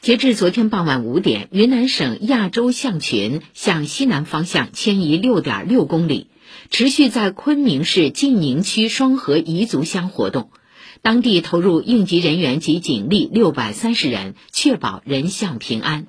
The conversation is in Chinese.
截至昨天傍晚5点，云南省亚洲象群向西南方向迁移 6.6 公里，持续在昆明市晋宁区双河彝族乡活动。当地投入应急人员及警力630人，确保人象平安。